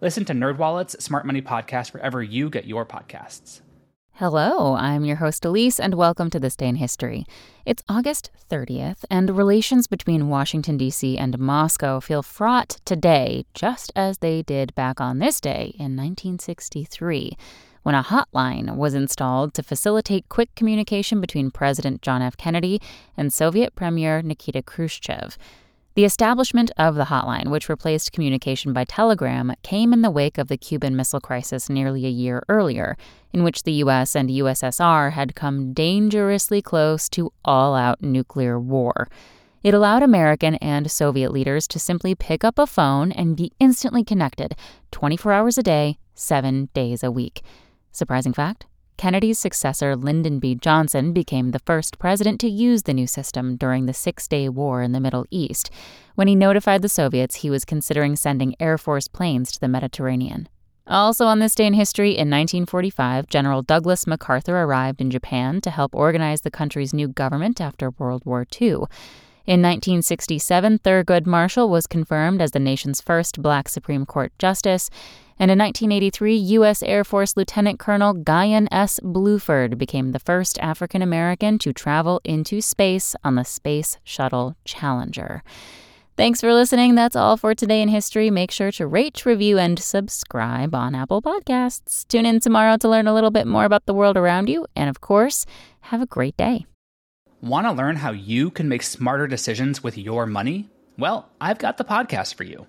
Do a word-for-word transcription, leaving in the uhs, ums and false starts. Listen to NerdWallet's Smart Money Podcast wherever you get your podcasts. Hello, I'm your host Elise, and welcome to This Day in History. It's August thirtieth, and relations between Washington, D C and Moscow feel fraught today, just as they did back on this day in nineteen sixty-three. When a hotline was installed to facilitate quick communication between President John F. Kennedy and Soviet Premier Nikita Khrushchev. The establishment of the hotline, which replaced communication by telegram, came in the wake of the Cuban Missile Crisis nearly a year earlier, in which the U S and U S S R had come dangerously close to all-out nuclear war. It allowed American and Soviet leaders to simply pick up a phone and be instantly connected twenty-four hours a day, seven days a week. Surprising fact, Kennedy's successor Lyndon B. Johnson became the first president to use the new system during the Six-Day War in the Middle East, when he notified the Soviets he was considering sending Air Force planes to the Mediterranean. Also on this day in history, in nineteen forty-five, General Douglas MacArthur arrived in Japan to help organize the country's new government after World War Two. In nineteen sixty-seven, Thurgood Marshall was confirmed as the nation's first Black Supreme Court justice. And in nineteen eighty-three, U S Air Force Lieutenant Colonel Guyon S. Bluford became the first African-American to travel into space on the Space Shuttle Challenger. Thanks for listening. That's all for Today in History. Make sure to rate, review, and subscribe on Apple Podcasts. Tune in tomorrow to learn a little bit more about the world around you. And of course, have a great day. Want to learn how you can make smarter decisions with your money? Well, I've got the podcast for you.